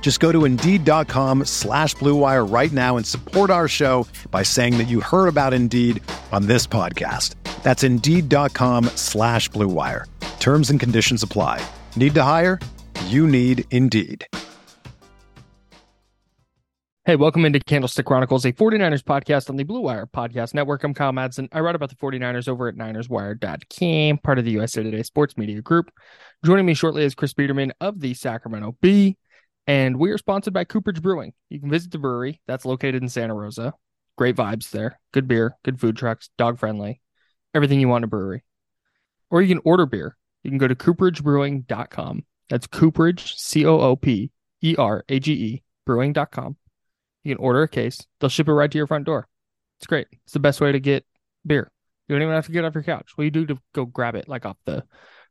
Just go to Indeed.com/Blue Wire right now and support our show by saying that you heard about Indeed on this podcast. That's Indeed.com/Blue Wire. Terms and conditions apply. Need to hire? You need Indeed. Hey, welcome into Candlestick Chronicles, a 49ers podcast on the Blue Wire Podcast Network. I'm Kyle Madsen. I write about the 49ers over at NinersWire.com, part of the USA Today Sports Media Group. Joining me shortly is Chris Biederman of the Sacramento Bee. And we are sponsored by Cooperage Brewing. You can visit the brewery that's located in Santa Rosa. Great vibes there. Good beer, good food trucks, dog friendly, everything you want in a brewery. Or you can order beer. You can go to cooperagebrewing.com. That's Cooperage, C-O-O-P-E-R-A-G-E, brewing.com. You can order a case. They'll ship it right to your front door. It's great. It's the best way to get beer. You don't even have to get off your couch. Well, you do to go grab it like off the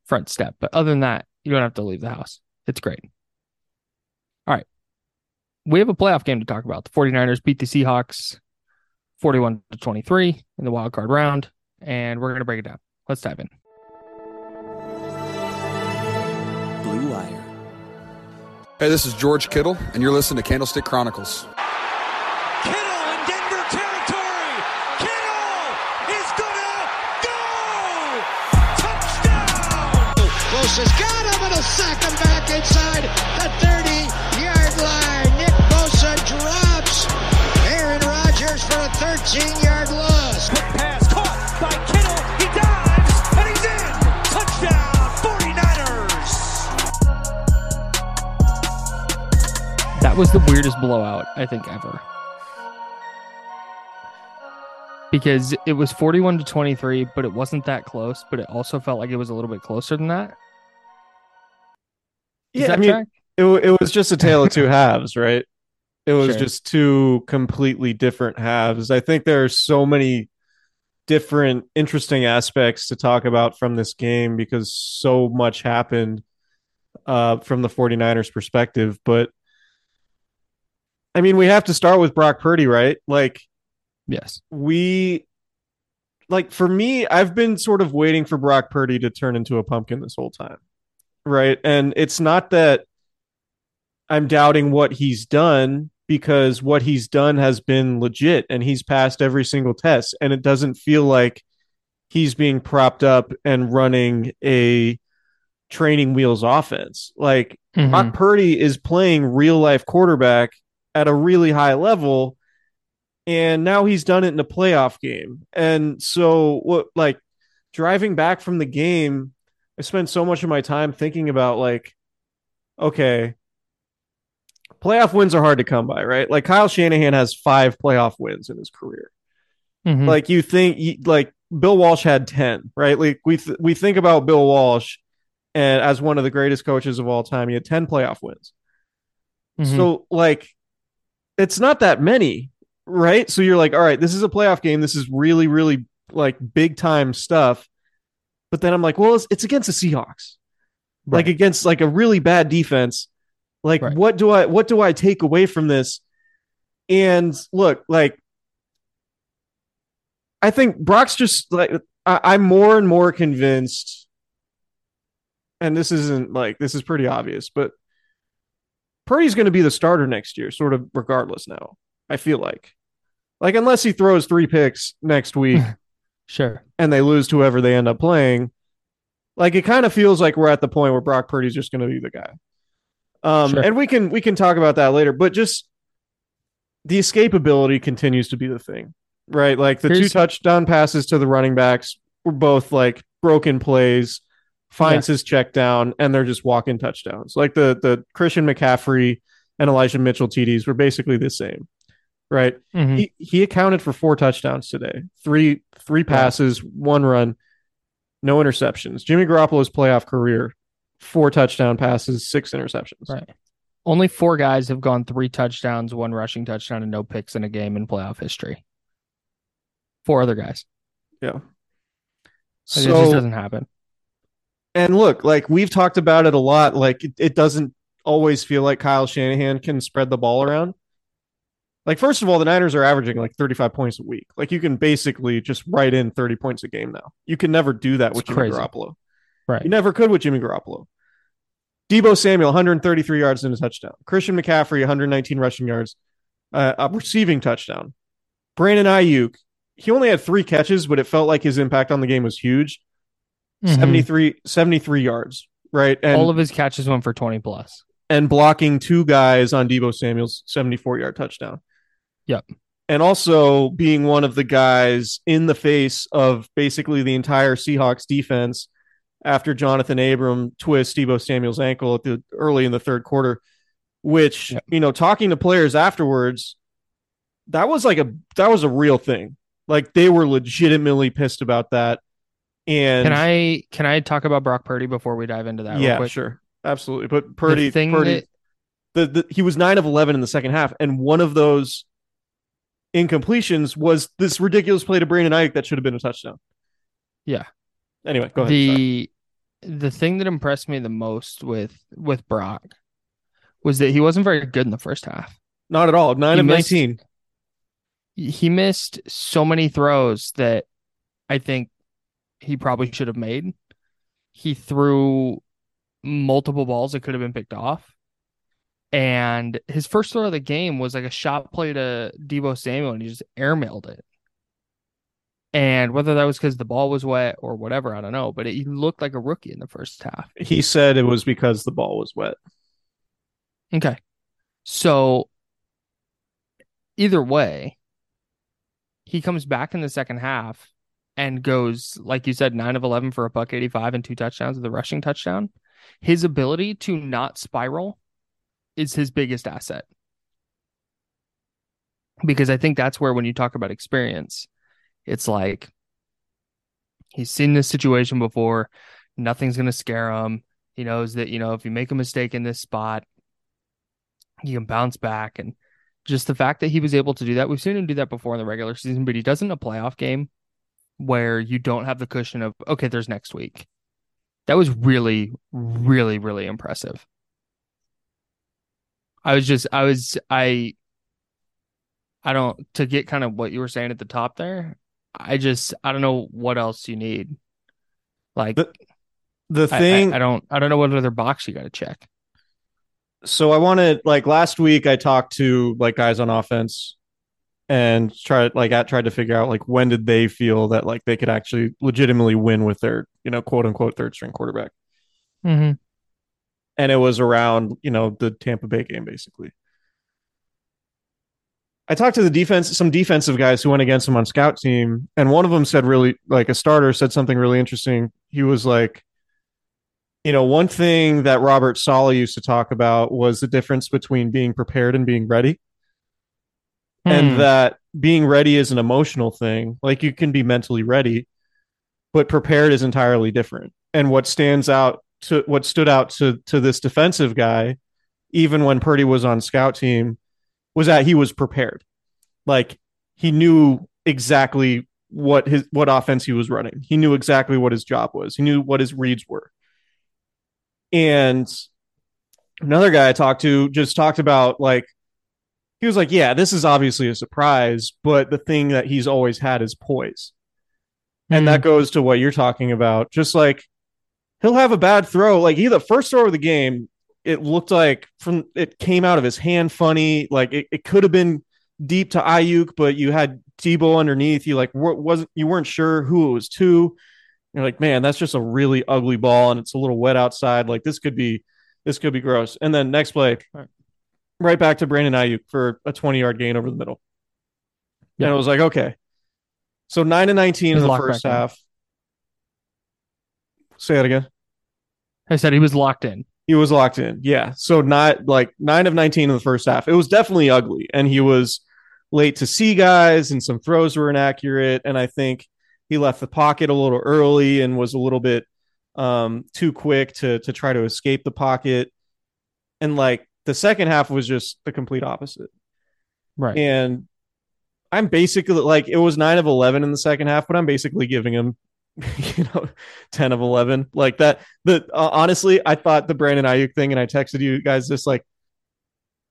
front step. But other than that, you don't have to leave the house. It's great. All right, we have a playoff game to talk about. The 49ers beat the Seahawks 41-23 in the wild card round, and we're going to break it down. Let's dive in. Blue Wire. Hey, this is George Kittle, and you're listening to Candlestick Chronicles. Has got him and a sack him back inside the 30-yard line. Nick Bosa drops Aaron Rodgers for a 13-yard loss. Quick pass caught by Kittle. He dives and he's in. Touchdown 49ers. That was the weirdest blowout I think ever. Because it was 41-23, but it wasn't that close, but it also felt like it was a little bit closer than that. Yeah, I mean, it was just a tale of two halves, right? It was just two completely different halves. I think there are so many different interesting aspects to talk about from this game because so much happened from the 49ers perspective. But, I mean, we have to start with Brock Purdy, right? Like, yes, for me, I've been sort of waiting for Brock Purdy to turn into a pumpkin this whole time. Right. And it's not that I'm doubting what he's done, because what he's done has been legit and he's passed every single test. And it doesn't feel like he's being propped up and running a training wheels offense. Like, Brock Purdy is playing real life quarterback at a really high level. And now he's done it in a playoff game. And so driving back from the game, I spent so much of my time thinking about okay, playoff wins are hard to come by, right? Like, Kyle Shanahan has 5 playoff wins in his career. Like, you think Bill Walsh had 10, right? Like, we think about Bill Walsh and as one of the greatest coaches of all time, he had 10 playoff wins. So it's not that many, right? So you're like, all right, this is a playoff game. This is really, really big time stuff. But then I'm like, well, it's against the Seahawks, right? Against a really bad defense. Right. What do I take away from this? And look, I think Brock's just I'm more and more convinced. And this isn't this is pretty obvious, but Purdy's going to be the starter next year, sort of regardless now. I feel like unless he throws 3 picks next week. Sure. And they lose to whoever they end up playing. It kind of feels like we're at the point where Brock Purdy's just going to be the guy. And we can talk about that later, but just the escapability continues to be the thing, right? The 2 touchdown passes to the running backs were both like broken plays, finds his check down, and they're just walking touchdowns. Like the Christian McCaffrey and Elijah Mitchell TDs were basically the same, right? Mm-hmm. He accounted for 4 touchdowns today, three passes, 1 run, no interceptions. Jimmy Garoppolo's playoff career, 4 touchdown passes, 6 interceptions. Right. Only 4 guys have gone 3 touchdowns, 1 rushing touchdown, and no picks in a game in playoff history. 4 other guys. Yeah. So, it just doesn't happen. And look, like we've talked about it a lot. Like it doesn't always feel like Kyle Shanahan can spread the ball around. Like, first of all, the Niners are averaging like 35 points a week. Like you can basically just write in 30 points a game now. You can never do that with Jimmy Garoppolo. Right. You never could with Jimmy Garoppolo. Deebo Samuel, 133 yards and a touchdown. Christian McCaffrey, 119 rushing yards, a receiving touchdown. Brandon Aiyuk, he only had 3 catches, but it felt like his impact on the game was huge. Mm-hmm. 73 yards, right? And all of his catches went for 20 plus. And blocking 2 guys on Deebo Samuel's 74-yard touchdown. Yep. And also being one of the guys in the face of basically the entire Seahawks defense after Jonathan Abram twists Deebo Samuel's ankle at the early in the third quarter, which, you know, talking to players afterwards, that was a real thing. Like they were legitimately pissed about that. And can I talk about Brock Purdy before we dive into that? Yeah, real quick? Sure. Absolutely. But Purdy, he was 9 of 11 in the second half. And one of those incompletions was this ridiculous play to Brandon Aiyuk that should have been a touchdown. Yeah. Anyway, go ahead. The thing that impressed me the most with Brock was that he wasn't very good in the first half. Not at all. 9 of 19. He missed so many throws that I think he probably should have made. He threw multiple balls that could have been picked off. And his first throw of the game was like a shot play to Deebo Samuel, and he just airmailed it. And whether that was because the ball was wet or whatever, I don't know. But he looked like a rookie in the first half. He said it was because the ball was wet. Okay. So either way, he comes back in the second half and goes, like you said, 9 of 11 for a $185 and 2 touchdowns with a rushing touchdown. His ability to not spiral is his biggest asset. Because I think that's where, when you talk about experience, it's like he's seen this situation before. Nothing's going to scare him. He knows that, you know, if you make a mistake in this spot, you can bounce back. And just the fact that he was able to do that, we've seen him do that before in the regular season, but he doesn't a playoff game where you don't have the cushion of, okay, there's next week. That was really, really, really impressive. To get kind of what you were saying at the top there, I don't know what else you need. Like the thing, I don't know what other box you got to check. So I wanted, like last week I talked to like guys on offense and tried to figure out like when did they feel that like they could actually legitimately win with their, you know, quote unquote third string quarterback. Mm-hmm. And it was around, you know, the Tampa Bay game, basically. I talked to some defensive guys who went against him on scout team. And one of them said really, like a starter said something really interesting. He was like, you know, one thing that Robert Saleh used to talk about was the difference between being prepared and being ready. And that being ready is an emotional thing. Like you can be mentally ready, but prepared is entirely different. And what stood out to this defensive guy, even when Purdy was on scout team, was that he was prepared. Like he knew exactly what offense he was running. He knew exactly what his job was. He knew what his reads were. And another guy I talked to just talked about, like, he was like, yeah, this is obviously a surprise, but the thing that he's always had is poise. Mm-hmm. And that goes to what you're talking about. Just like he'll have a bad throw. Like the first throw of the game, it looked like it came out of his hand funny. Like it could have been deep to Aiyuk, but you had Deebo underneath. You like you weren't sure who it was to. You're like, man, that's just a really ugly ball, and it's a little wet outside. Like this could be gross. And then next play, right back to Brandon Aiyuk for a 20-yard gain over the middle. Yeah. And it was like, okay, so 9 and 19 in the first half. Say that again. I said he was locked in. He was locked in. Yeah. So not like 9 of 19 in the first half. It was definitely ugly. And he was late to see guys and some throws were inaccurate. And I think he left the pocket a little early and was a little bit too quick to try to escape the pocket. And like the second half was just the complete opposite. Right. And I'm basically like, it was 9 of 11 in the second half, but I'm basically giving him, 10 of 11 like that. Honestly, I thought the Brandon Aiyuk thing, and I texted you guys this, like,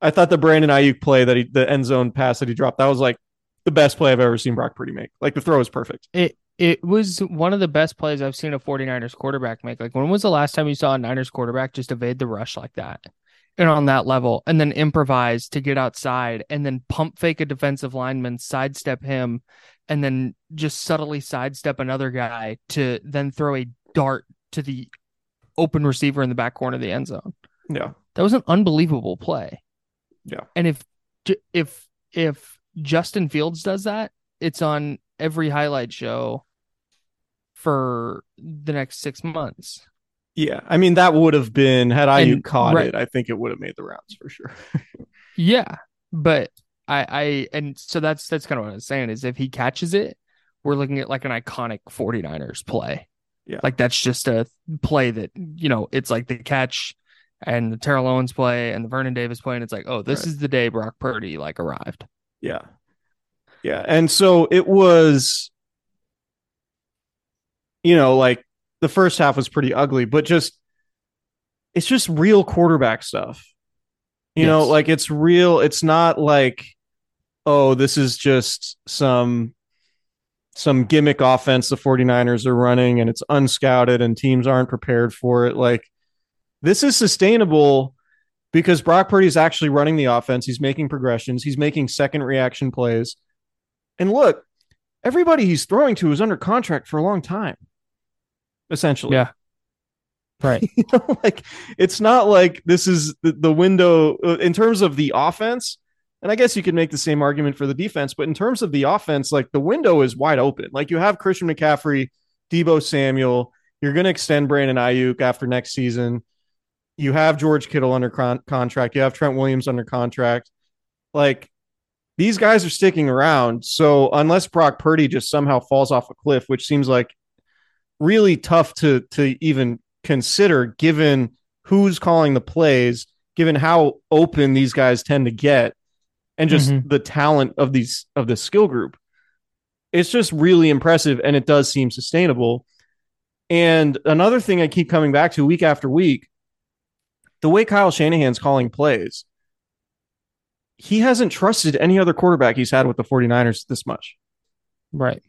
I thought the Brandon Aiyuk play that the end zone pass that he dropped, that was like the best play I've ever seen Brock Purdy make. Like the throw was perfect. It was one of the best plays I've seen a 49ers quarterback make. Like, when was the last time you saw a Niners quarterback just evade the rush like that? And on that level, and then improvise to get outside and then pump fake a defensive lineman, sidestep him, and then just subtly sidestep another guy to then throw a dart to the open receiver in the back corner of the end zone. Yeah. That was an unbelievable play. Yeah. And if Justin Fields does that, it's on every highlight show for the next 6 months. Yeah. I mean, that would have been, had Aiyuk caught it, I think it would have made the rounds for sure. Yeah. But so that's kind of what I was saying, is if he catches it, we're looking at like an iconic 49ers play. Yeah. Like that's just a play that, you know, it's like the catch and the Terrell Owens play and the Vernon Davis play. And it's like, oh, this is the day Brock Purdy like arrived. Yeah. Yeah. And so it was, you know, like, the first half was pretty ugly, but just, it's just real quarterback stuff, you know, like it's real. It's not like, oh, this is just some gimmick offense the 49ers are running and it's unscouted and teams aren't prepared for it. Like, this is sustainable because Brock Purdy is actually running the offense. He's making progressions. He's making second reaction plays. And look, everybody he's throwing to is under contract for a long time. Essentially. Yeah. Right. You know, like, it's not like this is the window in terms of the offense. And I guess you could make the same argument for the defense, but in terms of the offense, like the window is wide open. Like, you have Christian McCaffrey, Deebo Samuel, you're going to extend Brandon Aiyuk after next season. You have George Kittle under contract. You have Trent Williams under contract. Like, these guys are sticking around. So unless Brock Purdy just somehow falls off a cliff, which seems like really tough to even consider given who's calling the plays, given how open these guys tend to get and just the talent of the skill group. It's just really impressive, and it does seem sustainable. And another thing I keep coming back to week after week, the way Kyle Shanahan's calling plays, he hasn't trusted any other quarterback he's had with the 49ers this much. Right.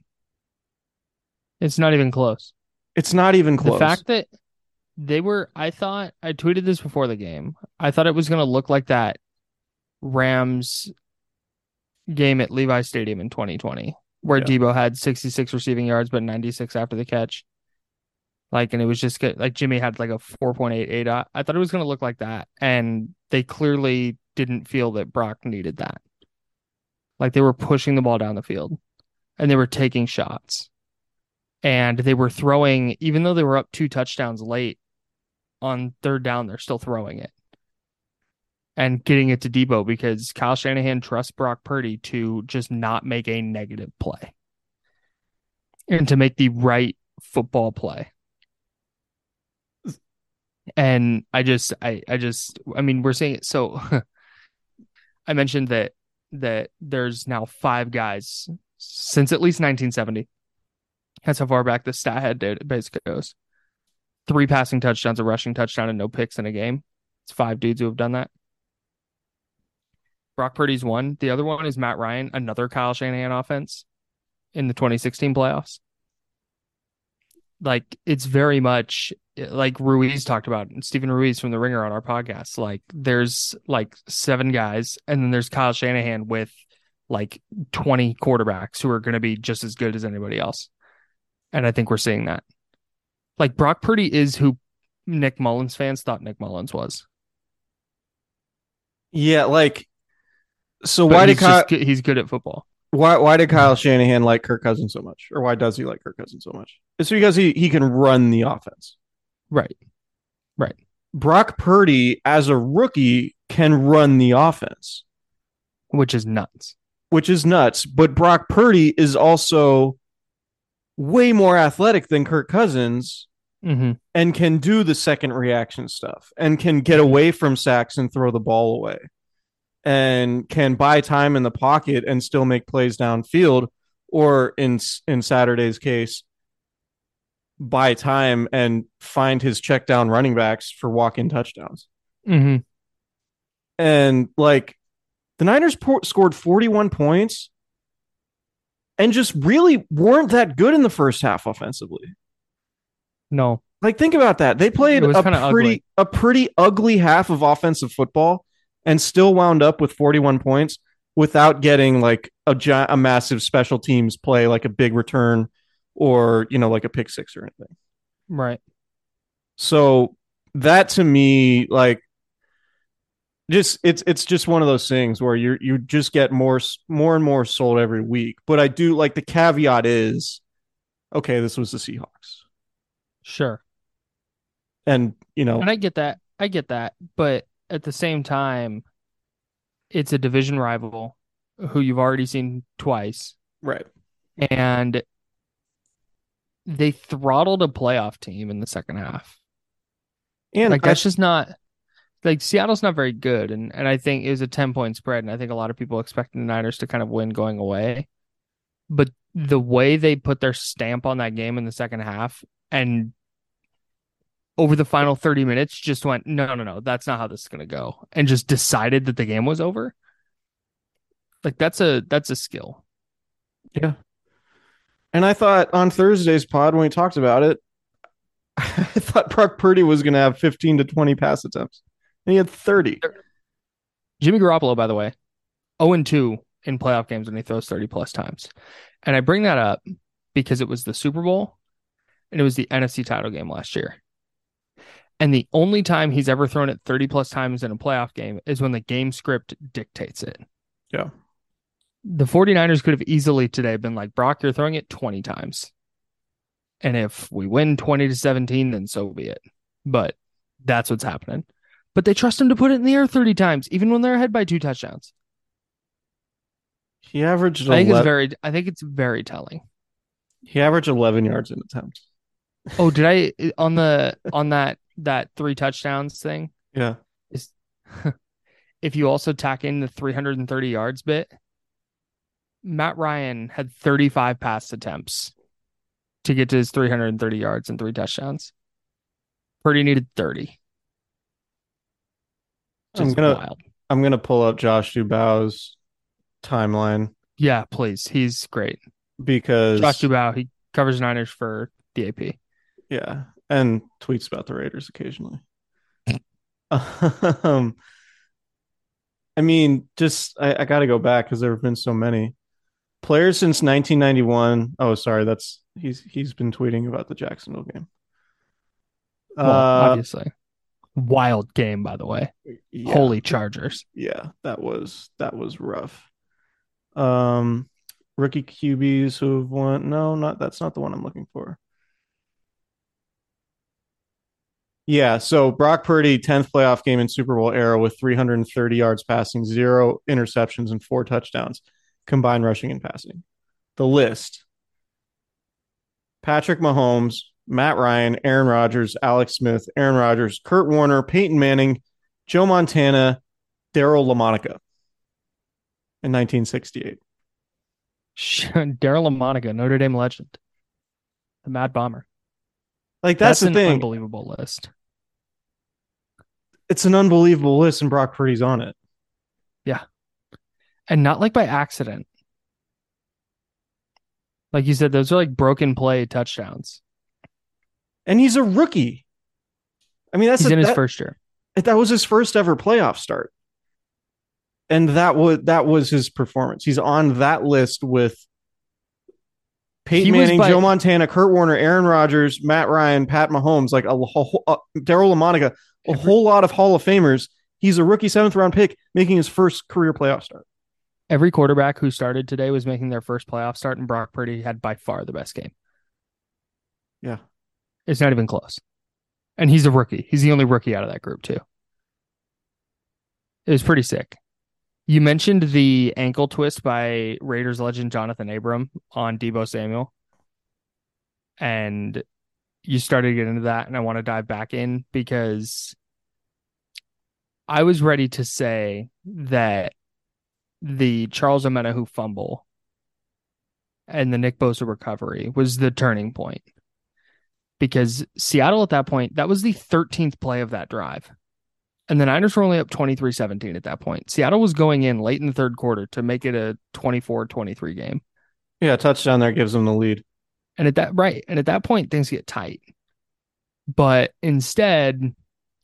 It's not even close. It's not even close. The fact that they were, I tweeted this before the game. I thought it was going to look like that Rams game at Levi's Stadium in 2020, where Deebo had 66 receiving yards, but 96 after the catch. Like, and it was just like Jimmy had like a 4.88. I thought it was going to look like that. And they clearly didn't feel that Brock needed that. Like, they were pushing the ball down the field and they were taking shots. And they were throwing, even though they were up 2 touchdowns late on third down, they're still throwing it and getting it to Deebo because Kyle Shanahan trusts Brock Purdy to just not make a negative play and to make the right football play. And I mean, we're seeing it. So I mentioned that there's now 5 guys since at least 1970. That's how far back the Stathead database goes. 3 passing touchdowns, a rushing touchdown, and no picks in a game. It's 5 dudes who have done that. Brock Purdy's one. The other one is Matt Ryan, another Kyle Shanahan offense in the 2016 playoffs. Like, it's very much like Ruiz talked about, Stephen Ruiz from The Ringer on our podcast. Like, there's like 7 guys, and then there's Kyle Shanahan with like 20 quarterbacks who are going to be just as good as anybody else. And I think we're seeing that. Like, Brock Purdy is who Nick Mullins fans thought Nick Mullins was. Yeah, like, so but why did Kyle... he's good at football. Why did Kyle Shanahan like Kirk Cousins so much? Or why does he like Kirk Cousins so much? It's because he can run the offense. Right. Right. Brock Purdy, as a rookie, can run the offense. Which is nuts. Which is nuts. But Brock Purdy is also way more athletic than Kirk Cousins, mm-hmm. and can do the second reaction stuff and can get away from sacks and throw the ball away and can buy time in the pocket and still make plays downfield, or in Saturday's case, buy time and find his check down running backs for walk-in touchdowns. Mm-hmm. And like the Niners scored 41 points and just really weren't that good in the first half offensively. No. Like, think about that. They played a pretty ugly half of offensive football and still wound up with 41 points without getting like a massive special teams play, like a big return or, you know, like a pick six or anything. Right. So that, to me, like, just it's just one of those things where you just get more and more sold every week. But I do like, the caveat is, okay, this was the Seahawks. Sure. And, you know, and I get that. But at the same time, it's a division rival who you've already seen twice. Right. And they throttled a playoff team in the second half. And like, that's just not like, Seattle's not very good. And I think it was a 10-point spread. And I think a lot of people expected the Niners to kind of win going away. But the way they put their stamp on that game in the second half, and over the final 30 minutes just went, no, that's not how this is going to go, and just decided that the game was over. Like, that's a skill. Yeah. And I thought on Thursday's pod, when we talked about it, I thought Brock Purdy was going to have 15 to 20 pass attempts, and he had 30. Jimmy Garoppolo, by the way, 0-2 in playoff games when he throws 30 plus times. And I bring that up because it was the Super Bowl, and it was the NFC title game last year. And the only time he's ever thrown it 30 plus times in a playoff game is when the game script dictates it. Yeah. The 49ers could have easily today been like, Brock, you're throwing it 20 times. And if we win 20-17, then so be it. But that's what's happening. But they trust him to put it in the air 30 times, even when they're ahead by 2 touchdowns. He averaged, I think it's very telling. He averaged 11 yards an attempt. Oh, did I on that 3 touchdowns thing? Yeah. If you also tack in the 330 yards bit, Matt Ryan had 35 pass attempts to get to his 330 yards and 3 touchdowns. Purdy needed 30. I'm gonna pull up Josh Dubow's timeline. Yeah, please. He's great, because Josh Dubow, he covers Niners for the AP. Yeah, and tweets about the Raiders occasionally. I mean, just I got to go back because there have been so many players since 1991. Oh, sorry, that's he's been tweeting about the Jacksonville game. Well, obviously, wild game, by the way. Yeah. Holy Chargers! Yeah, that was rough. Rookie QBs who have won. No, that's not the one I'm looking for. Yeah, so Brock Purdy, 10th playoff game in Super Bowl era with 330 yards passing, 0 interceptions, and 4 touchdowns, combined rushing and passing. The list: Patrick Mahomes, Matt Ryan, Aaron Rodgers, Alex Smith, Aaron Rodgers, Kurt Warner, Peyton Manning, Joe Montana, Daryl LaMonica in 1968. Daryl LaMonica, Notre Dame legend, the Mad Bomber. Like, that's the thing. An unbelievable list. It's an unbelievable list, and Brock Purdy's on it. Yeah, and not like by accident. Like you said, those are like broken play touchdowns. And he's a rookie. I mean, his first year. That was his first ever playoff start. And that was his performance. He's on that list with Peyton Manning, Joe Montana, Kurt Warner, Aaron Rodgers, Matt Ryan, Pat Mahomes, like Daryl LaMonica, a whole lot of Hall of Famers. He's a rookie 7th-round pick making his first career playoff start. Every quarterback who started today was making their first playoff start, and Brock Purdy had by far the best game. Yeah. It's not even close. And he's a rookie. He's the only rookie out of that group, too. It was pretty sick. You mentioned the ankle twist by Raiders legend Jonathan Abram on Deebo Samuel. And you started to get into that, and I want to dive back in because I was ready to say that the Charles Omena fumble and the Nick Bosa recovery was the turning point. Because Seattle at that point, that was the 13th play of that drive. And the Niners were only up 23-17 at that point. Seattle was going in late in the third quarter to make it a 24-23 game. Yeah, touchdown there gives them the lead. And at that point, things get tight. But instead,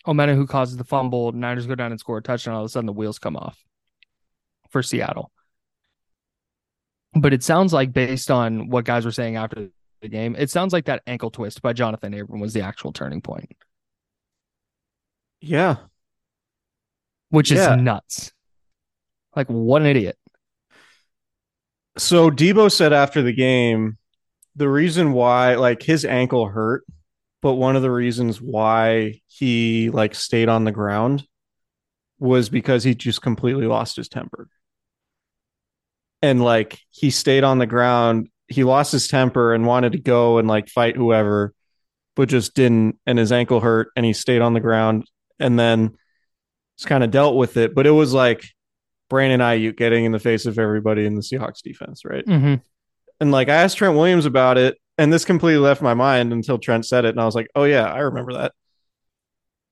Omena, who causes the fumble, Niners go down and score a touchdown. All of a sudden, the wheels come off for Seattle. But it sounds like, based on what guys were saying after the game, it sounds like that ankle twist by Jonathan Abram was the actual turning point. Yeah. Which is nuts. Like, what an idiot. So Deebo said after the game, the reason why, like, his ankle hurt, but one of the reasons why he, like, stayed on the ground was because he just completely lost his temper. And, like, he stayed on the ground. He lost his temper and wanted to go and, like, fight whoever, but just didn't. And his ankle hurt and he stayed on the ground. And then just kind of dealt with it, but it was like Brandon Aiyuk getting in the face of everybody in the Seahawks defense, right? Mm-hmm. And like I asked Trent Williams about it, and this completely left my mind until Trent said it, and I was like, "Oh yeah, I remember that."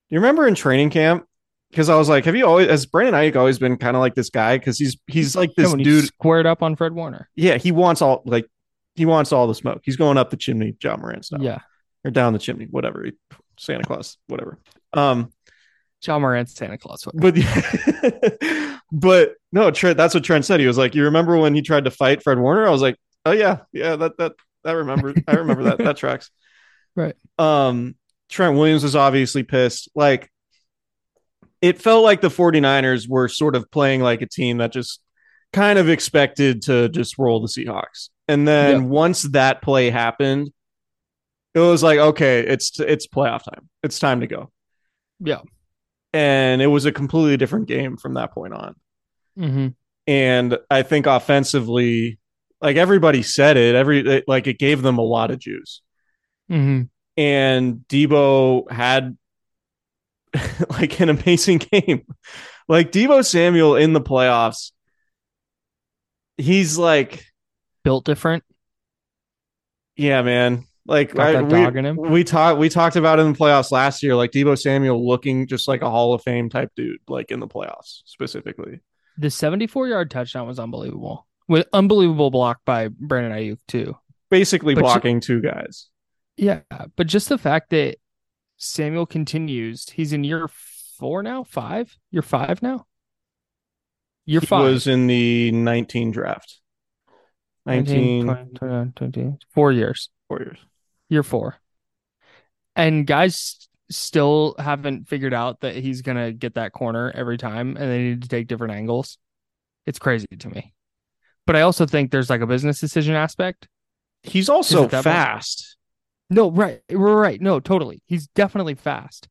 Do you remember in training camp? Because I was like, "Has Brandon Aiyuk always been kind of like this guy? Because he's like this dude squared up on Fred Warner. Yeah, he wants all the smoke. He's going up the chimney, John Moran style. Yeah, or down the chimney, whatever. Santa Claus, whatever." John Moran's Santa Claus. But no, Trent, that's what Trent said. He was like, you remember when he tried to fight Fred Warner? I was like, oh yeah, I remember that. That tracks. Right. Trent Williams was obviously pissed. Like, it felt like the 49ers were sort of playing like a team that just kind of expected to just roll the Seahawks. And then once that play happened, it was like, okay, it's playoff time. It's time to go. Yeah. And it was a completely different game from that point on. Mm-hmm. And I think offensively, like everybody said it, it gave them a lot of juice. Mm-hmm. And Deebo had like an amazing game. Like Deebo Samuel in the playoffs, he's like built different. Yeah, man. Like we talked about in the playoffs last year, like Deebo Samuel looking just like a Hall of Fame type dude, like in the playoffs specifically. The 74-yard touchdown was unbelievable. With unbelievable block by Brandon Aiyuk too. Basically blocking two guys. Yeah, but just the fact that Samuel continues, he's in year 4 now, 5? Year 5 now? Year 5. He was in the 19 draft. 19, 20, 4 years. Year 4. And guys still haven't figured out that he's going to get that corner every time and they need to take different angles. It's crazy to me. But I also think there's like a business decision aspect. He's also fast. No, right. We're right. No, totally. He's definitely fast.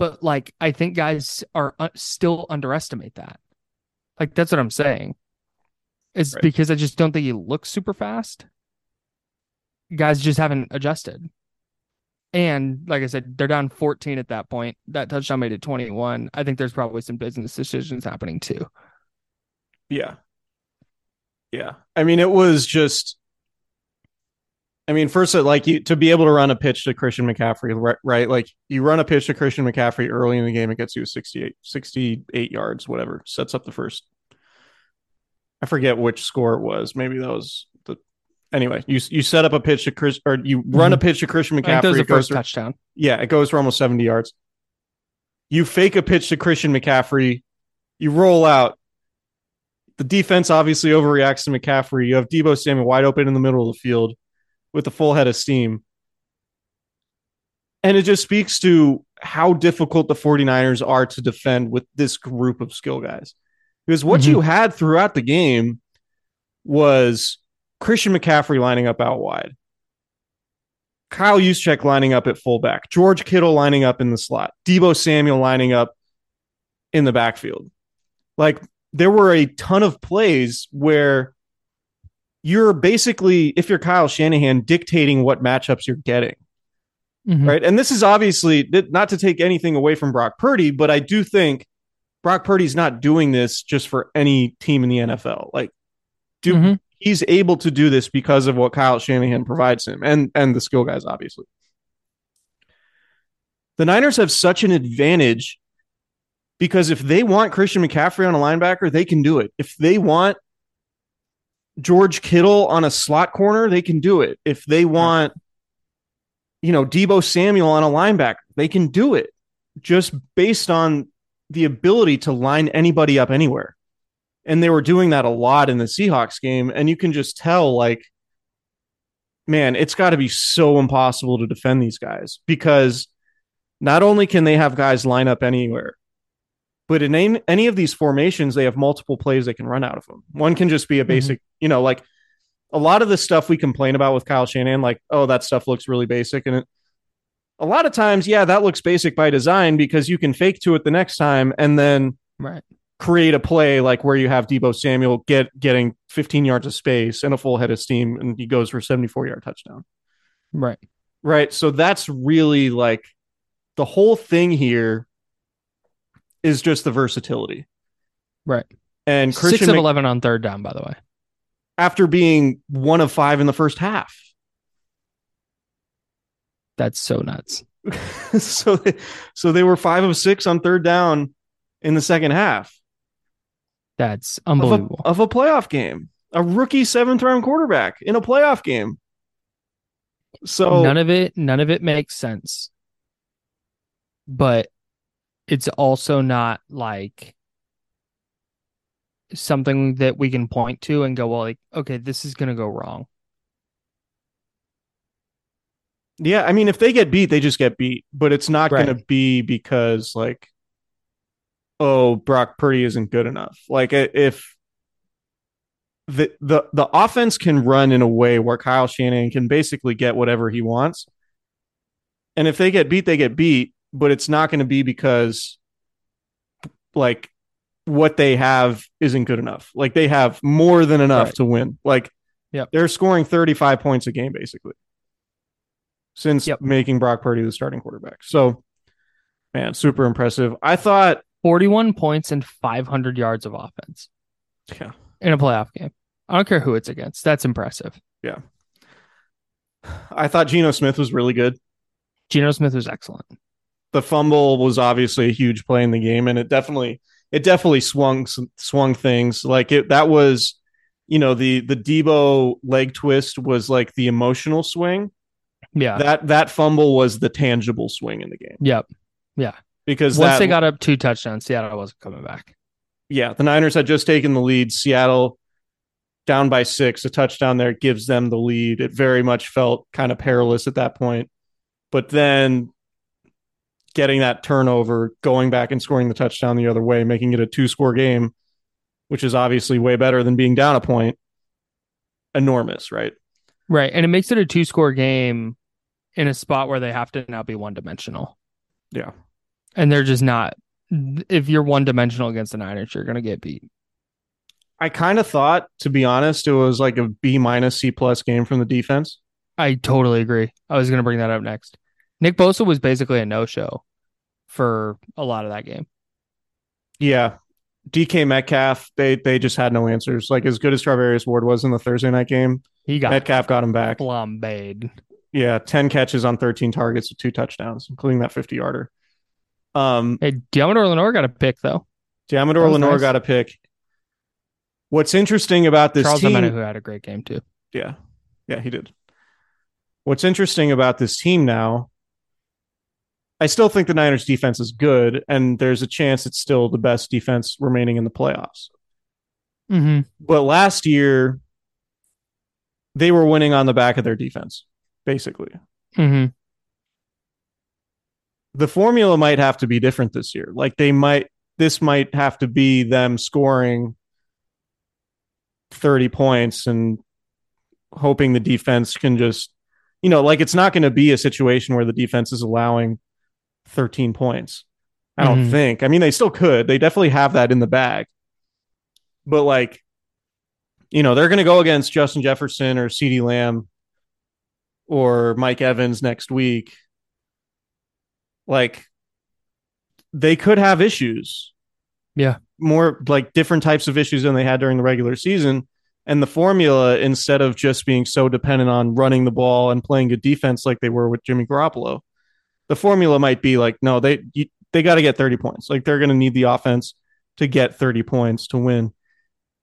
But like, I think guys are still underestimate that. Like, that's what I'm saying. It's right. Because I just don't think he looks super fast. Guys just haven't adjusted. And like I said, they're down 14 at that point. That touchdown made it 21. I think there's probably some business decisions happening too. Yeah. Yeah. I mean, it was just... I mean, first, like, you to be able to run a pitch to Christian McCaffrey, right? Like, you run a pitch to Christian McCaffrey early in the game, it gets you 68 yards, whatever. Sets up the first... I forget which score it was. Maybe that was... Anyway, you set up a pitch to Chris, or you run a pitch to Christian McCaffrey. That was the first touchdown. Yeah, it goes for almost 70 yards. You fake a pitch to Christian McCaffrey. You roll out. The defense obviously overreacts to McCaffrey. You have Deebo Samuel wide open in the middle of the field with a full head of steam. And it just speaks to how difficult the 49ers are to defend with this group of skill guys. Because what you had throughout the game was... Christian McCaffrey lining up out wide. Kyle Juszczyk lining up at fullback, George Kittle lining up in the slot, Deebo Samuel lining up in the backfield. Like, there were a ton of plays where you're basically, if you're Kyle Shanahan, dictating what matchups you're getting. Mm-hmm. Right. And this is obviously not to take anything away from Brock Purdy, but I do think Brock Purdy's not doing this just for any team in the NFL. Like, he's able to do this because of what Kyle Shanahan provides him and the skill guys, obviously. The Niners have such an advantage because if they want Christian McCaffrey on a linebacker, they can do it. If they want George Kittle on a slot corner, they can do it. If they want, you know, Deebo Samuel on a linebacker, they can do it just based on the ability to line anybody up anywhere. And they were doing that a lot in the Seahawks game. And you can just tell, like, man, it's got to be so impossible to defend these guys because not only can they have guys line up anywhere, but in any of these formations, they have multiple plays they can run out of them. One can just be a basic, you know, like a lot of the stuff we complain about with Kyle Shanahan, like, oh, that stuff looks really basic. And a lot of times, yeah, that looks basic by design because you can fake to it the next time and then create a play like where you have Deebo Samuel getting 15 yards of space and a full head of steam and he goes for a 74-yard touchdown. Right. So that's really like the whole thing here is just the versatility. Right. And Christian 6 of 11 on third down, by the way, after being 1 of 5 in the first half. That's so nuts. so they were 5 of 6 on third down in the second half. That's unbelievable. Of a playoff game. A rookie 7th-round quarterback in a playoff game. So none of it makes sense. But it's also not like something that we can point to and go, well, like, okay, this is going to go wrong. Yeah, I mean, if they get beat, they just get beat. But it's not going to be because, like, oh, Brock Purdy isn't good enough. Like, if the offense can run in a way where Kyle Shanahan can basically get whatever he wants. And if they get beat, they get beat. But it's not going to be because, like, what they have isn't good enough. Like, they have more than enough to win. Like, they're scoring 35 points a game, basically, since making Brock Purdy the starting quarterback. So, man, super impressive. I thought 41 points and 500 yards of offense in a playoff game. I don't care who it's against. That's impressive. Yeah. I thought Geno Smith was really good. Geno Smith was excellent. The fumble was obviously a huge play in the game, and it definitely swung things. Like, it, that was, you know, the Deebo leg twist was like the emotional swing. Yeah, that fumble was the tangible swing in the game. Yep. Yeah. Because once they got up 2 touchdowns, Seattle wasn't coming back. Yeah. The Niners had just taken the lead. Seattle down by 6. A touchdown there gives them the lead. It very much felt kind of perilous at that point. But then getting that turnover, going back and scoring the touchdown the other way, making it a 2-score game, which is obviously way better than being down a point. Enormous, right? Right. And it makes it a 2-score game in a spot where they have to now be 1-dimensional. Yeah. And they're just not. If you're 1-dimensional against the Niners, you're going to get beat. I kind of thought, to be honest, it was like a B-C+ game from the defense. I totally agree. I was going to bring that up next. Nick Bosa was basically a no-show for a lot of that game. Yeah. DK Metcalf, they just had no answers. Like, as good as Travarius Ward was in the Thursday night game, Metcalf got him back. Flambéed. Yeah, 10 catches on 13 targets with 2 touchdowns, including that 50-yarder. Hey, Diamandor Lenore got a pick, though. Diamandor Lenore got a pick. What's interesting about this team... Omena, who had a great game, too. Yeah. Yeah, he did. What's interesting about this team now... I still think the Niners defense is good, and there's a chance it's still the best defense remaining in the playoffs. Mm-hmm. But last year, they were winning on the back of their defense, basically. Mm-hmm. The formula might have to be different this year. Like, this might have to be them scoring 30 points and hoping the defense can just, you know, like it's not going to be a situation where the defense is allowing 13 points. I don't think. I mean, they still could. They definitely have that in the bag. But like, you know, they're going to go against Justin Jefferson or CeeDee Lamb or Mike Evans next week. Like, they could have issues. Yeah. More like different types of issues than they had during the regular season. And the formula, instead of just being so dependent on running the ball and playing good defense like they were with Jimmy Garoppolo, the formula might be like, no, they got to get 30 points. Like, they're going to need the offense to get 30 points to win.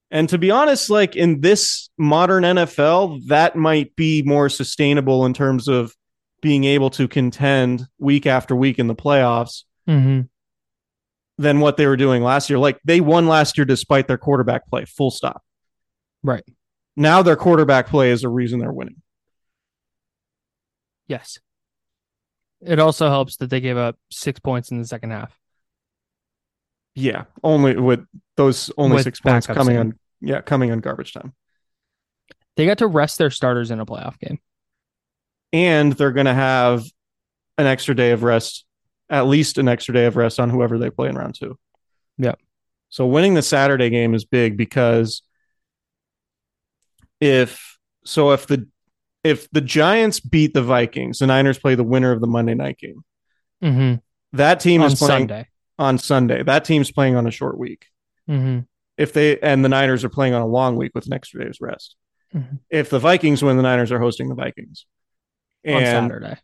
And to be honest, like in this modern NFL, that might be more sustainable in terms of being able to contend week after week in the playoffs than what they were doing last year. Like, they won last year despite their quarterback play, full stop. Right. Now their quarterback play is the reason they're winning. Yes. It also helps that they gave up 6 points in the second half. Yeah, only with those only 6 points coming on garbage time. They got to rest their starters in a playoff game. And they're going to have an extra day of rest, at least an extra day of rest on whoever they play in round two. Yeah. So winning the Saturday game is big because if the Giants beat the Vikings, the Niners play the winner of the Monday night game. That team is playing on Sunday. That team's playing on a short week. If the Niners are playing on a long week with an extra day's rest. If the Vikings win, the Niners are hosting the Vikings on Saturday,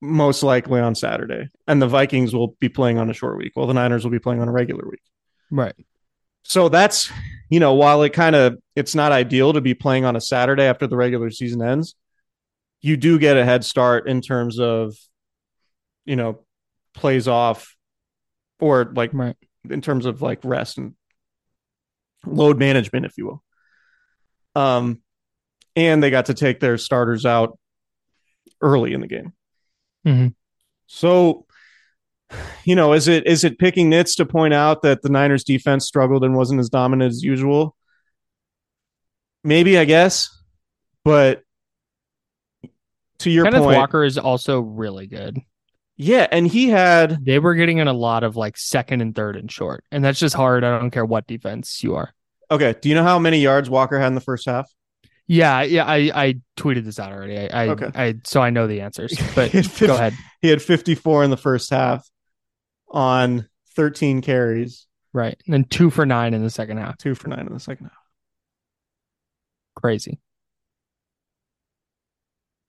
most likely on Saturday, and the Vikings will be playing on a short week while the Niners will be playing on a regular week. Right. So that's, you know, while it's not ideal to be playing on a Saturday after the regular season ends, you do get a head start in terms of, you know, plays off or like in terms of like rest and load management, if you will. And they got to take their starters out early in the game. So, you know, is it picking nits to point out that the Niners defense struggled and wasn't as dominant as usual? Maybe, I guess. But to your point, Walker is also really good. Yeah, and they were getting in a lot of like second and third and short, and that's just hard. I don't care what defense you are. Okay, do you know how many yards Walker had in the first half? Yeah, I tweeted this out already. So I know the answers, but go ahead. He had 54 in the first half on 13 carries. Right. And then 2 for 9 in the second half. Crazy.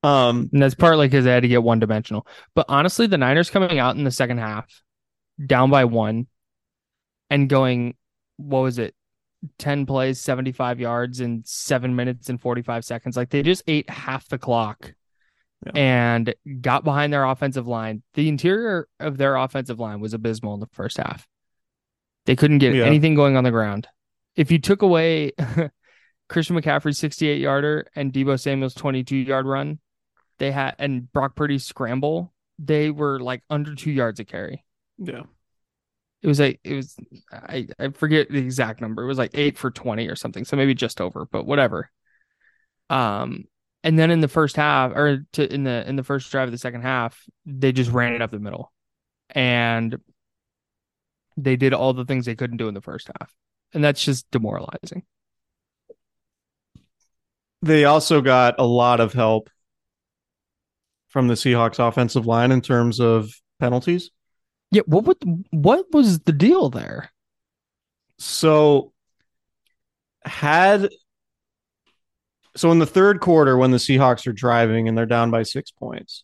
And that's partly because they had to get one dimensional. But honestly, the Niners coming out in the second half, down by one, and going, what was it? 10 plays, 75 yards in 7 minutes and 45 seconds. Like, they just ate half the clock and got behind their offensive line. The interior of their offensive line was abysmal in the first half. They couldn't get anything going on the ground. If you took away Christian McCaffrey's 68 yarder and Deebo Samuel's 22 yard run, they had, and Brock Purdy's scramble, they were like under 2 yards a carry. Yeah. I forget the exact number. It was like 8 for 20 or something. So maybe just over, but whatever. And then in the first half, in the first drive of the second half, they just ran it up the middle, and they did all the things they couldn't do in the first half, and that's just demoralizing. They also got a lot of help from the Seahawks offensive line in terms of penalties. Yeah, what was the deal there? So in the third quarter, when the Seahawks are driving and they're down by 6 points,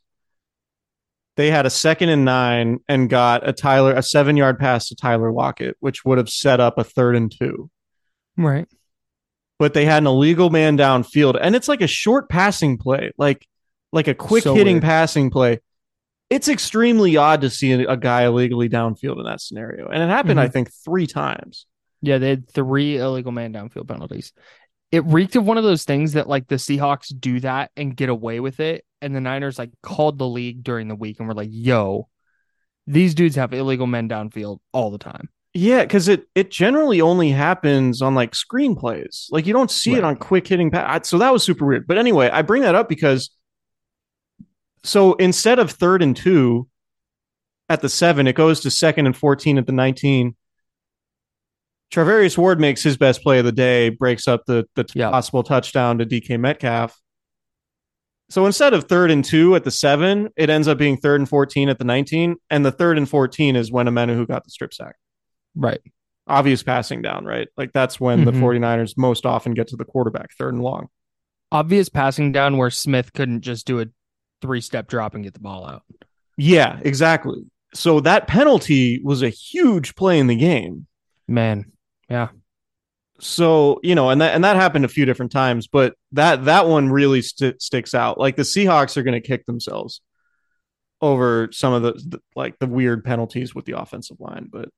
they had a 2nd and 9 and got a 7 yard pass to Tyler Lockett, which would have set up a 3rd and 2. Right. But they had an illegal man downfield, and it's like a short passing play, like a quick hitting passing play. It's extremely odd to see a guy illegally downfield in that scenario. And it happened, I think, 3 times. Yeah, they had 3 illegal man downfield penalties. It reeked of one of those things that, like, the Seahawks do that and get away with it. And the Niners, like, called the league during the week and were like, yo, these dudes have illegal men downfield all the time. Yeah, because it generally only happens on, like, screenplays. Like, you don't see it on quick hitting. So that was super weird. But anyway, I bring that up because So instead of 3rd and 2 at the 7, it goes to 2nd and 14 at the 19. Travarius Ward makes his best play of the day, breaks up the possible touchdown to DK Metcalf. So instead of 3rd and 2 at the 7, it ends up being 3rd and 14 at the 19, and the 3rd and 14 is when Omena who got the strip sack. Right. Obvious passing down, right? Like that's when the 49ers most often get to the quarterback, 3rd and long. Obvious passing down where Smith couldn't just do a 3-step drop and get the ball out. Yeah, exactly. So that penalty was a huge play in the game. Man, yeah. So, you know, and that happened a few different times, but that one really sticks out. Like the Seahawks are going to kick themselves over some of the weird penalties with the offensive line. But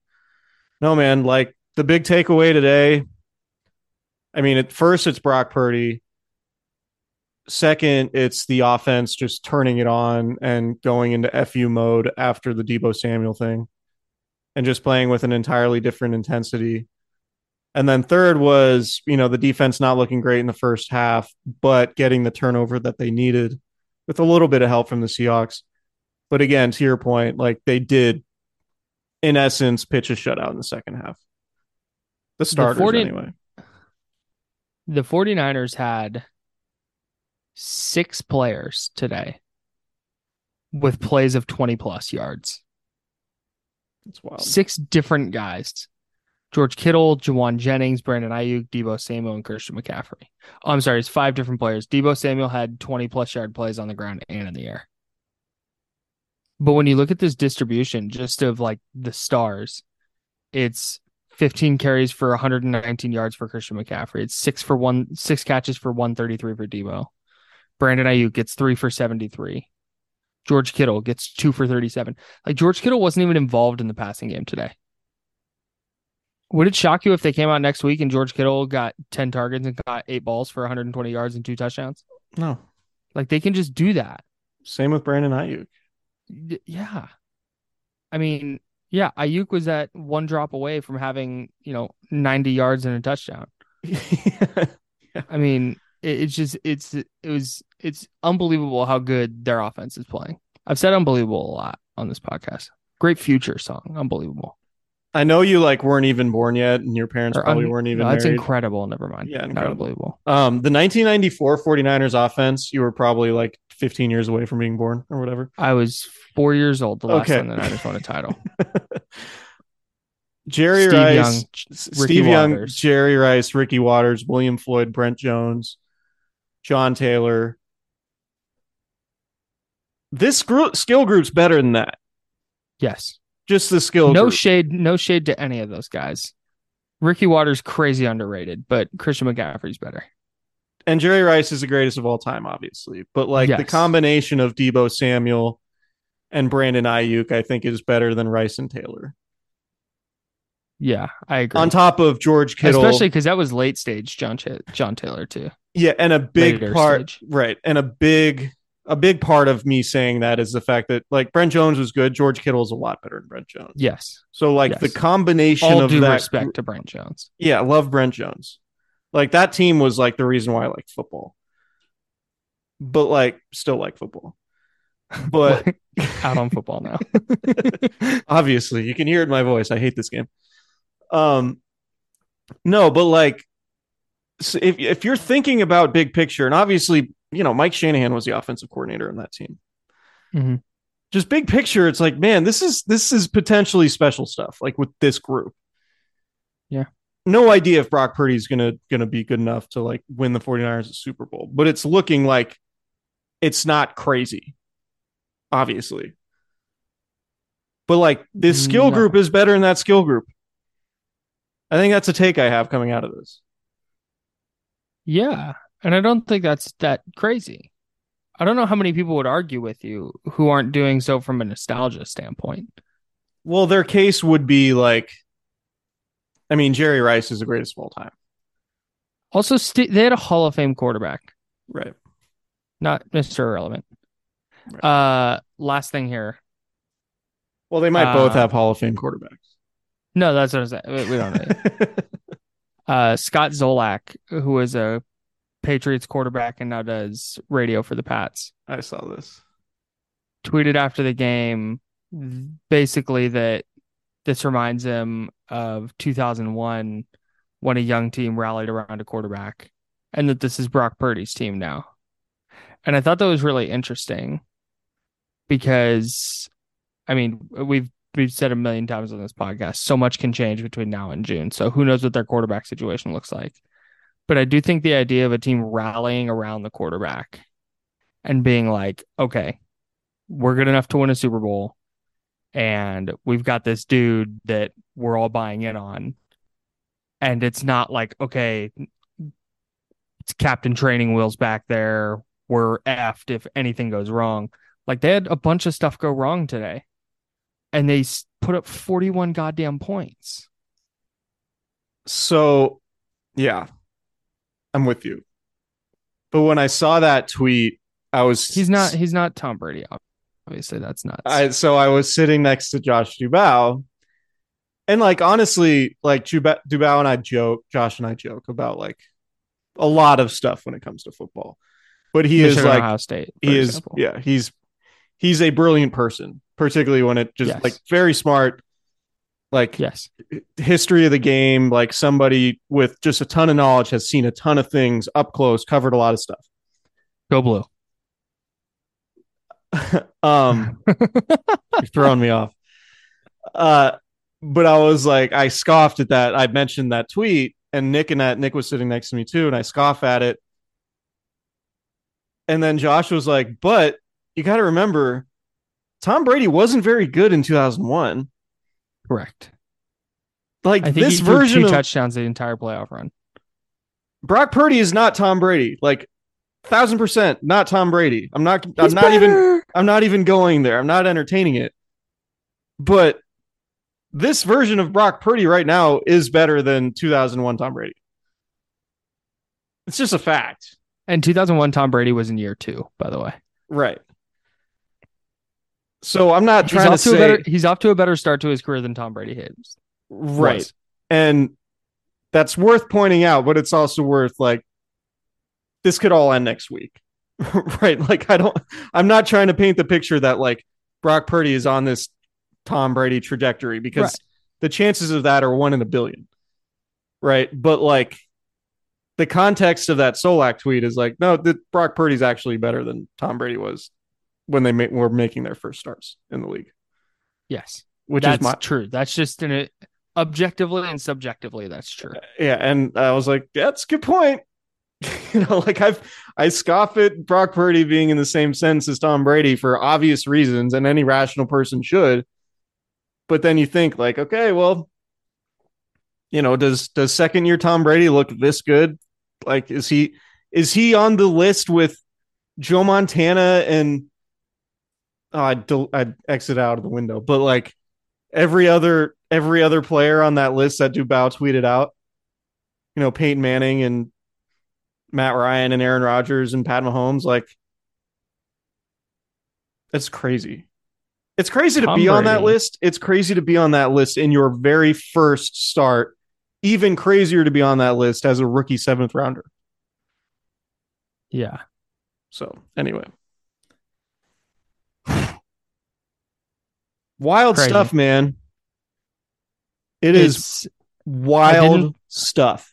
no, man, like the big takeaway today. I mean, at first it's Brock Purdy. Second, it's the offense just turning it on and going into FU mode after the Deebo Samuel thing and just playing with an entirely different intensity. And then third was, you know, the defense not looking great in the first half, but getting the turnover that they needed with a little bit of help from the Seahawks. But again, to your point, like they did, in essence, pitch a shutout in the second half. The starters, anyway. The 49ers had 6 players today with plays of 20-plus yards. That's wild. 6 different guys. George Kittle, Juwan Jennings, Brandon Aiyuk, Deebo Samuel, and Christian McCaffrey. Oh, I'm sorry, it's 5 different players. Deebo Samuel had 20-plus yard plays on the ground and in the air. But when you look at this distribution, just of like the stars, it's 15 carries for 119 yards for Christian McCaffrey. It's 6 catches for 133 for Deebo. Brandon Aiyuk gets 3 for 73. George Kittle gets 2 for 37. Like George Kittle wasn't even involved in the passing game today. Would it shock you if they came out next week and George Kittle got 10 targets and got 8 balls for 120 yards and 2 touchdowns? No. Like they can just do that. Same with Brandon Aiyuk. Yeah. I mean, yeah, Aiyuk was at 1 drop away from having, you know, 90 yards and a touchdown. Yeah. I mean, it's unbelievable how good their offense is playing. I've said unbelievable a lot on this podcast. Great future song. Unbelievable. I know you like weren't even born yet and your parents probably weren't even married. That's incredible. Never mind. Yeah, incredible. Not unbelievable. The 1994 49ers offense, you were probably like 15 years away from being born or whatever. I was 4 years old the last time the Niners won a title. Jerry Rice, Steve Young, Jerry Rice, Ricky Waters, William Floyd, Brent Jones, John Taylor. This group, skill group's better than that. Yes. Just the skill. No group. Shade. No shade to any of those guys. Ricky Waters, crazy underrated, but Christian McCaffrey's better. And Jerry Rice is the greatest of all time, obviously. But like the combination of Deebo Samuel and Brandon Aiyuk, I think is better than Rice and Taylor. Yeah, I agree. On top of George Kittle. Especially because that was late stage John Taylor too. Yeah, and a big later part stage. Right. And a big part of me saying that is the fact that like Brent Jones was good. George Kittle is a lot better than Brent Jones. Yes. So like the combination of due respect to Brent Jones. Yeah, I love Brent Jones. Like that team was like the reason why I like football. But like still like football. But out on football now. Obviously, you can hear it in my voice. I hate this game. No, but like so if you're thinking about big picture, and obviously, you know, Mike Shanahan was the offensive coordinator on that team. Mm-hmm. Just big picture, it's like, man, this is potentially special stuff, like with this group. Yeah. No idea if Brock Purdy's gonna be good enough to like win the 49ers a Super Bowl, but it's looking like it's not crazy, obviously. But like this skill group is better than that skill group. I think that's a take I have coming out of this. Yeah, and I don't think that's that crazy. I don't know how many people would argue with you who aren't doing so from a nostalgia standpoint. Well, their case would be like, I mean, Jerry Rice is the greatest of all time. Also, they had a Hall of Fame quarterback. Right. Not Mr. Irrelevant. Right. Last thing here. Well, they might both have Hall of Fame quarterbacks. No, that's what I'm saying. We don't know. Scott Zolak, who is a Patriots quarterback and now does radio for the Pats. I saw this. tweeted after the game basically that this reminds him of 2001 when a young team rallied around a quarterback, and that this is Brock Purdy's team now. And I thought that was really interesting because, I mean, we've said a million times on this podcast, so much can change between now and June. So who knows what their quarterback situation looks like. But I do think the idea of a team rallying around the quarterback and being like, okay, we're good enough to win a Super Bowl, and we've got this dude that we're all buying in on. And it's not like, okay, it's Captain Training Wheels back there. We're effed if anything goes wrong. Like, they had a bunch of stuff go wrong today, and they put up 41 goddamn points. So, yeah, I'm with you. But when I saw that tweet, I was... He's not Tom Brady, obviously. That's nuts. So I was sitting next to Josh Dubow. And, like, honestly, like, Josh and I joke about, like, a lot of stuff when it comes to football. But he Michigan is, like... Ohio State, he example. Is... Yeah, he's a brilliant person, particularly when it just, yes. like, very smart, like, yes. history of the game, like, somebody with just a ton of knowledge, has seen a ton of things up close, covered a lot of stuff. Go Blue. You're throwing me off. But I was like, I scoffed at that. I mentioned that tweet, and Nick was sitting next to me too, and I scoff at it. And then Josh was like, but you got to remember, Tom Brady wasn't very good in 2001. Correct. Like, I think this version of touchdowns the entire playoff run. Brock Purdy is not Tom Brady. Like, 1000% not Tom Brady. I'm not even going there. I'm not entertaining it. But this version of Brock Purdy right now is better than 2001 Tom Brady. It's just a fact. And 2001 Tom Brady was in year two, by the way. Right. So I'm not trying to say... he's off to a better start to his career than Tom Brady has. Right. Was. And that's worth pointing out, but it's also worth, like, this could all end next week. Right. Like, I'm not trying to paint the picture that, like, Brock Purdy is on this Tom Brady trajectory, because right. the chances of that are 1 in a billion. Right. But, like, the context of that Solak tweet is like, no, Brock Purdy's actually better than Tom Brady was when they were making their first starts in the league. Yes. Which is true. That's just objectively and subjectively. That's true. Yeah. And I was like, that's a good point. You know, like, I scoff at Brock Purdy being in the same sense as Tom Brady for obvious reasons, and any rational person should. But then you think, like, okay, well, you know, does second year Tom Brady look this good? Like, is he on the list with Joe Montana and I'd exit out of the window, but, like, every other player on that list that Dubow tweeted out, you know, Peyton Manning and Matt Ryan and Aaron Rodgers and Pat Mahomes, like, that's crazy. It's crazy to be on that list. It's crazy to be on that list in your very first start. Even crazier to be on that list as a rookie 7th rounder. Yeah. So, anyway. Wild crazy. Stuff, man. It's wild stuff.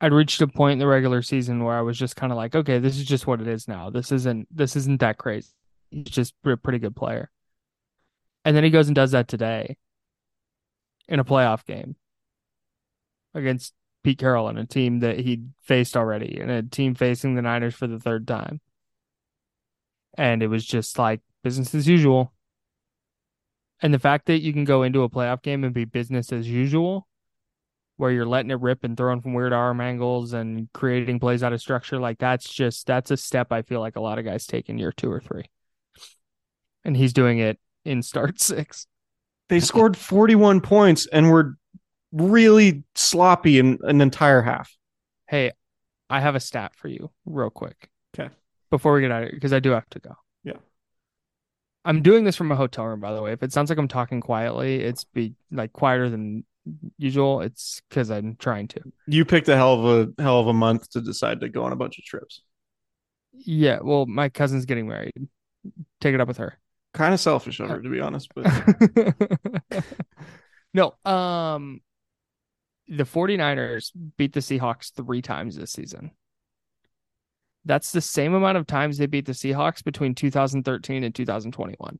I'd reached a point in the regular season where I was just kind of like, okay, this is just what it is now. This isn't that crazy. He's just a pretty good player. And then he goes and does that today in a playoff game against Pete Carroll and a team that he'd faced already, and a team facing the Niners for the third time. And it was just like business as usual. And the fact that you can go into a playoff game and be business as usual, where you're letting it rip and throwing from weird arm angles and creating plays out of structure. Like, that's a step I feel like a lot of guys take in year 2 or 3. And he's doing it in start 6. They scored 41 points and were really sloppy in an entire half. Hey, I have a stat for you real quick. Okay. Before we get out of here, because I do have to go. Yeah. I'm doing this from a hotel room, by the way. If it sounds like I'm talking quietly, it's quieter than usual. It's because I'm trying to. You picked a hell of a month to decide to go on a bunch of trips. Yeah, well, my cousin's getting married. Take it up with her. Kind of selfish of her, to be honest, but no. The 49ers beat the Seahawks 3 times this season. That's the same amount of times they beat the Seahawks between 2013 and 2021.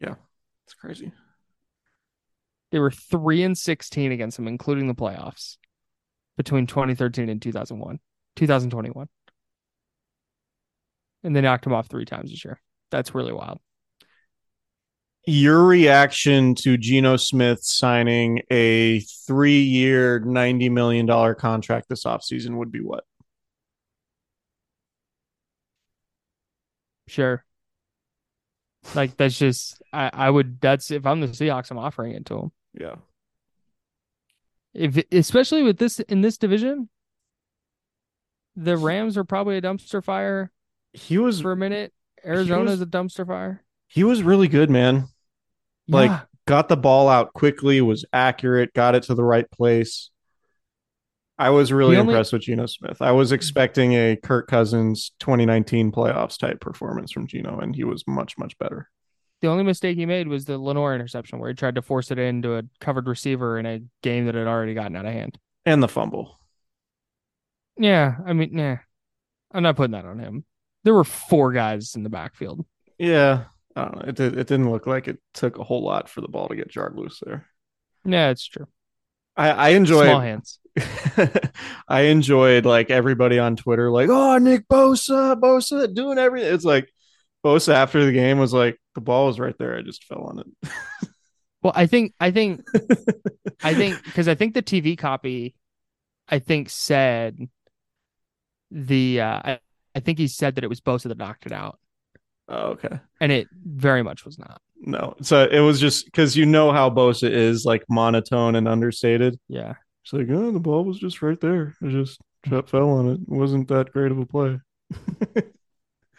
Yeah, it's crazy. They were 3-16 against them, including the playoffs, between 2013 and 2021. And they knocked him off 3 times this year. That's really wild. Your reaction to Geno Smith signing a 3-year, $90 million contract this offseason would be what? Sure. Like, that's just, I would, if I'm the Seahawks, I'm offering it to him. Yeah. Especially with this, in this division, the Rams are probably a dumpster fire. He was for a minute. Arizona's a dumpster fire. He was really good, man. Yeah. Like, got the ball out quickly, was accurate, got it to the right place. I was really impressed with Geno Smith. I was expecting a Kirk Cousins 2019 playoffs type performance from Geno, and he was much, much better. The only mistake he made was the Lenore interception, where he tried to force it into a covered receiver in a game that had already gotten out of hand. And the fumble. Yeah, I mean, nah. I'm not putting that on him. There were 4 guys in the backfield. Yeah. I don't know. It didn't look like it took a whole lot for the ball to get jarred loose there. Yeah, it's true. I enjoyed small hands. I enjoyed, like, everybody on Twitter, like, oh, Nick Bosa doing everything. It's like Bosa after the game was like, the ball was right there. I just fell on it. Well, I think the TV copy, I think he said that it was Bosa that knocked it out. Oh, okay. And it very much was not. No. So it was just because you know how Bosa is, like, monotone and understated. Yeah. It's like, oh, the ball was just right there. It just fell on it. It wasn't that great of a play.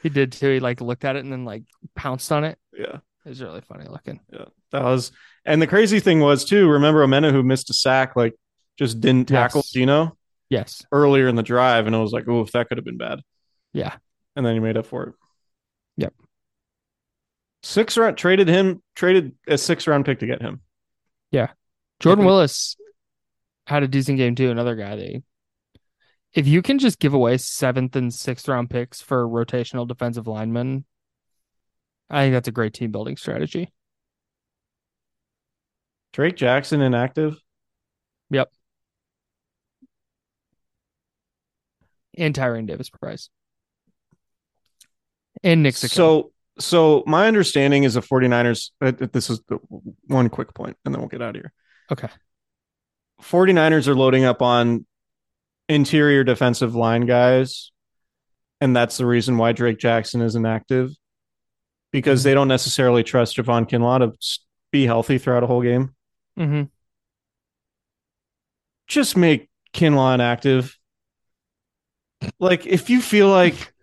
He did too. He, like, looked at it and then, like, pounced on it. Yeah. It was really funny looking. Yeah. That was. And the crazy thing was too, remember Omena, who missed a sack, like, just didn't tackle Geno? Yes. Earlier in the drive. And I was like, oh, if that could have been bad. Yeah. And then he made up for it. Yep. 6 round traded a 6-round pick to get him. Yeah. Jordan Willis had a decent game too. Another guy that, if you can just give away 7th and 6th round picks for rotational defensive linemen, I think that's a great team building strategy. Drake Jackson inactive. Yep. And Tyrion Davis Price. And Nick Sicko. So my understanding is the 49ers, this is the one quick point, and then we'll get out of here. Okay. 49ers are loading up on interior defensive line guys, and that's the reason why Drake Jackson is inactive, because they don't necessarily trust Javon Kinlaw to be healthy throughout a whole game. Mm-hmm. Just make Kinlaw inactive. Like, if you feel like...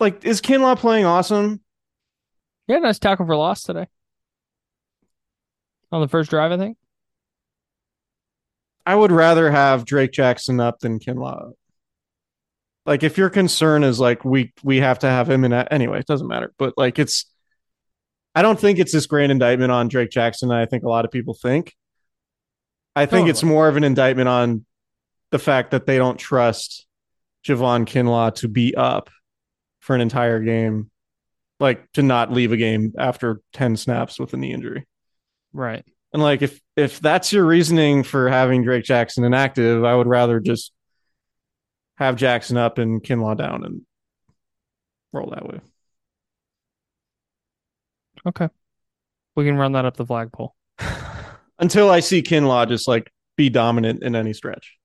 Like, is Kinlaw playing awesome? Yeah, nice tackle for loss today. On the first drive, I think. I would rather have Drake Jackson up than Kinlaw up. Like, if your concern is, like, we have to have him in that... Anyway, it doesn't matter. But, like, it's... I don't think it's this grand indictment on Drake Jackson that I think a lot of people think. I think it's more of an indictment on the fact that they don't trust Javon Kinlaw to be up for an entire game, like, to not leave a game after 10 snaps with a knee injury. Right. And, like, if that's your reasoning for having Drake Jackson inactive, I would rather just have Jackson up and Kinlaw down and roll that way. Okay. We can run that up the flagpole. Until I see Kinlaw just, like, be dominant in any stretch.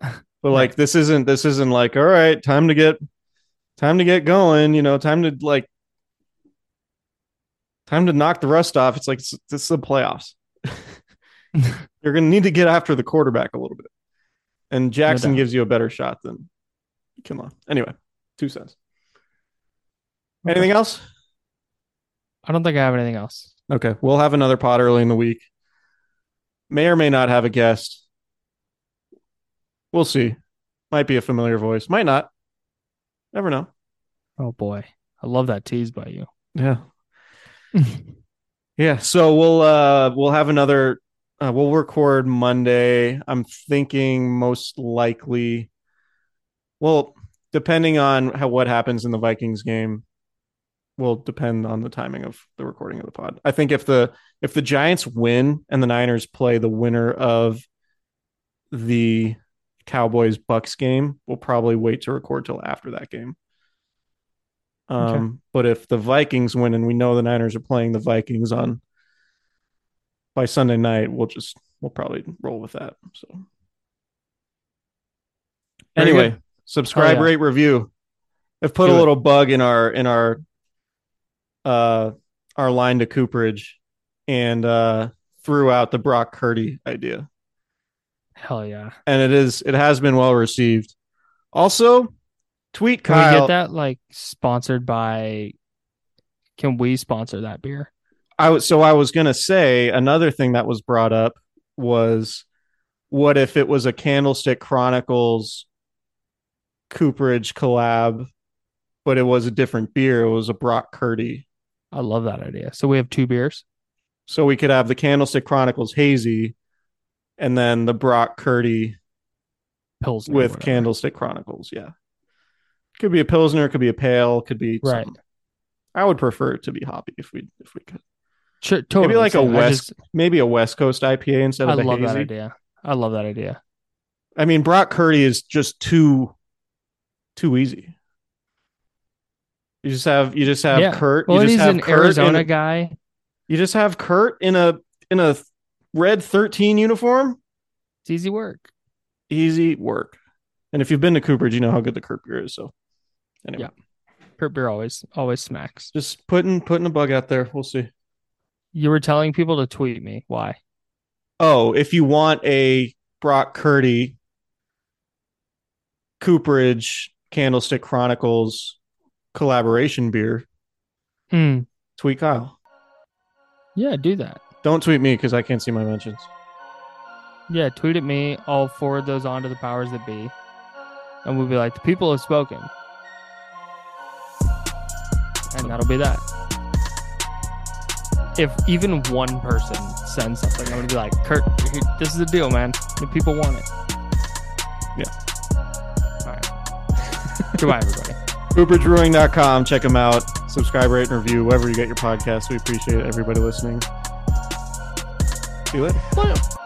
But, like, right. This isn't like, all right, time to get going, you know, time to knock the rust off. It's like, this is the playoffs. You're going to need to get after the quarterback a little bit. And Jackson gives you a better shot than Kinlaw. Anyway, 2 cents. Anything else? I don't think I have anything else. Okay. We'll have another pod early in the week. May or may not have a guest. We'll see. Might be a familiar voice. Might not. Never know. Oh boy. I love that tease by you. Yeah. Yeah. So we'll have another, we'll record Monday. I'm thinking most likely, well, depending on what happens in the Vikings game, will depend on the timing of the recording of the pod. I think if the Giants win and the Niners play the winner of the Cowboys Bucks game, we'll probably wait to record till after that game. Okay. But if the Vikings win and we know the Niners are playing the Vikings on by Sunday night, we'll probably roll with that. So anyway, subscribe, rate, review. I've put a little bug in our line to Cooperage and threw out the Brock Purdy idea. Hell yeah. And it has been well received. Also, tweet Kyle. Can we get that sponsored by, can we sponsor that beer? I was going to say another thing that was brought up was, what if it was a Candlestick Chronicles Cooperage collab, but it was a different beer. It was a Brock Purdy. I love that idea. So we have two beers. So we could have the Candlestick Chronicles Hazy and then the Brock Purdy Pilsner with Candlestick Chronicles. Yeah. Could be a Pilsner, could be a Pale, could be right. Something. I would prefer it to be hoppy if we could. Sure, totally. Maybe a West Coast IPA instead of a hazy. I love that idea. I mean, Brock Purdy is just too easy. You just have Kurt. Well, he's an Arizona guy. You just have Kurt in a red 13 uniform. It's easy work. And if you've been to Cooperage, you know how good the Kurt beer is. So anyway. Yeah. Kurt beer always smacks. Just putting a bug out there. We'll see. You were telling people to tweet me. Why? Oh, if you want a Brock Purdy Cooperage Candlestick Chronicles collaboration beer, tweet Kyle. Yeah, do that. Don't tweet me because I can't see my mentions. Yeah, tweet at me. I'll forward those on to the powers that be. And we'll be like, the people have spoken. And that'll be that. If even one person sends something, I'm going to be like, Kurt, this is the deal, man. The people want it. Yeah. All right. Goodbye, everybody. Cooperage.com. Check them out. Subscribe, rate, and review wherever you get your podcasts. We appreciate everybody listening. See you later. Bye.